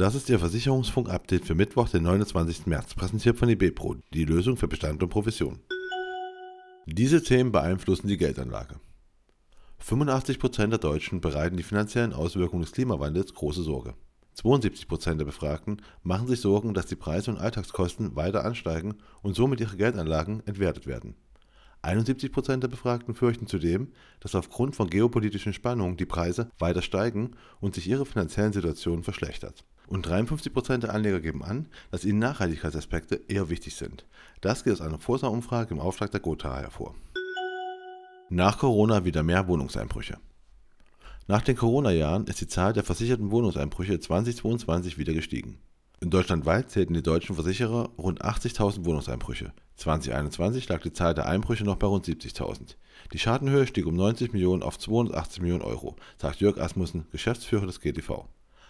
Das ist Ihr Versicherungsfunk-Update für Mittwoch, den 29. März, präsentiert von der BiPRO, die Lösung für Bestand und Provision. Diese Themen beeinflussen die Geldanlage. 85% der Deutschen bereiten die finanziellen Auswirkungen des Klimawandels große Sorge. 72% der Befragten machen sich Sorgen, dass die Preise und Alltagskosten weiter ansteigen und somit ihre Geldanlagen entwertet werden. 71% der Befragten fürchten zudem, dass aufgrund von geopolitischen Spannungen die Preise weiter steigen und sich ihre finanziellen Situation verschlechtert. Und 53% der Anleger geben an, dass ihnen Nachhaltigkeitsaspekte eher wichtig sind. Das geht aus einer Forsa-Umfrage im Auftrag der Gothaer hervor. Nach Corona wieder mehr Wohnungseinbrüche. Nach den Corona-Jahren ist die Zahl der versicherten Wohnungseinbrüche 2022 wieder gestiegen. Deutschlandweit zählten die deutschen Versicherer rund 80.000 Wohnungseinbrüche. 2021 lag die Zahl der Einbrüche noch bei rund 70.000. Die Schadenhöhe stieg um 90 Millionen auf 280 Millionen Euro, sagt Jörg Asmussen, Geschäftsführer des GDV.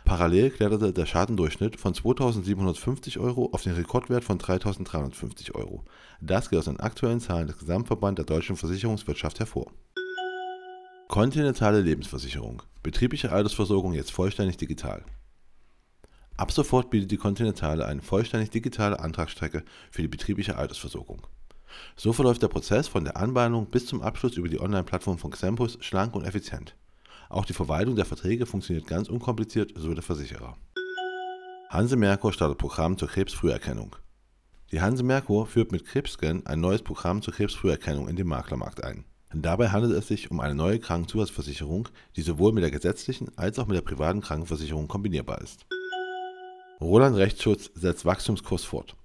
Parallel kletterte der Schadendurchschnitt von 2.750 Euro auf den Rekordwert von 3.350 Euro. Das geht aus den aktuellen Zahlen des Gesamtverband der Deutschen Versicherungswirtschaft hervor. Continentale Lebensversicherung. Betriebliche Altersversorgung jetzt vollständig digital. Ab sofort bietet die Continentale eine vollständig digitale Antragsstrecke für die betriebliche Altersversorgung. So verläuft der Prozess von der Anbahnung bis zum Abschluss über die Online-Plattform von Xempus schlank und effizient. Auch die Verwaltung der Verträge funktioniert ganz unkompliziert, so der Versicherer. HanseMerkur startet Programm zur Krebsfrüherkennung. Die HanseMerkur führt mit Krebs-Scan ein neues Programm zur Krebsfrüherkennung in den Maklermarkt ein. Dabei handelt es sich um eine neue Krankenzusatzversicherung, die sowohl mit der gesetzlichen als auch mit der privaten Krankenversicherung kombinierbar ist. Roland Rechtsschutz setzt Wachstumskurs fort.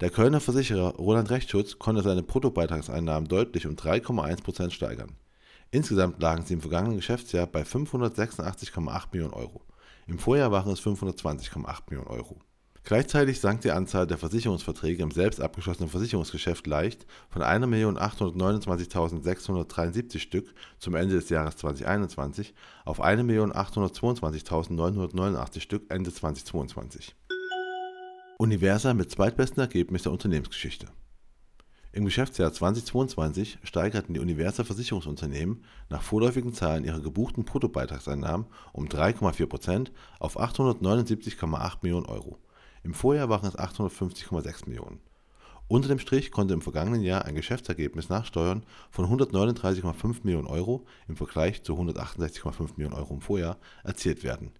Der Kölner Versicherer Roland Rechtsschutz konnte seine Bruttobeitragseinnahmen deutlich um 3,1% steigern. Insgesamt lagen sie im vergangenen Geschäftsjahr bei 586,8 Millionen Euro. Im Vorjahr waren es 520,8 Millionen Euro. Gleichzeitig sank die Anzahl der Versicherungsverträge im selbst abgeschlossenen Versicherungsgeschäft leicht von 1.829.673 Stück zum Ende des Jahres 2021 auf 1.822.989 Stück Ende 2022. Universa mit zweitbestem Ergebnis der Unternehmensgeschichte. Im Geschäftsjahr 2022 steigerten die Universa Versicherungsunternehmen nach vorläufigen Zahlen ihre gebuchten Bruttobeitragseinnahmen um 3,4% auf 879,8 Millionen Euro. Im Vorjahr waren es 850,6 Millionen. Unter dem Strich konnte im vergangenen Jahr ein Geschäftsergebnis nach Steuern von 139,5 Millionen Euro im Vergleich zu 168,5 Millionen Euro im Vorjahr erzielt werden.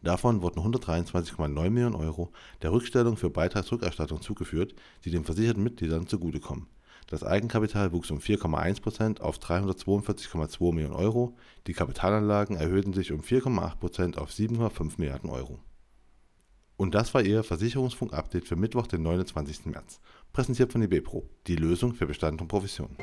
Davon wurden 123,9 Millionen Euro der Rückstellung für Beitragsrückerstattung zugeführt, die den versicherten Mitgliedern zugutekommen. Das Eigenkapital wuchs um 4,1% auf 342,2 Millionen Euro, die Kapitalanlagen erhöhten sich um 4,8% auf 7,5 Milliarden Euro. Und das war Ihr Versicherungsfunk-Update für Mittwoch, den 29. März, präsentiert von der BiPRO, die Lösung für Bestand und Provision.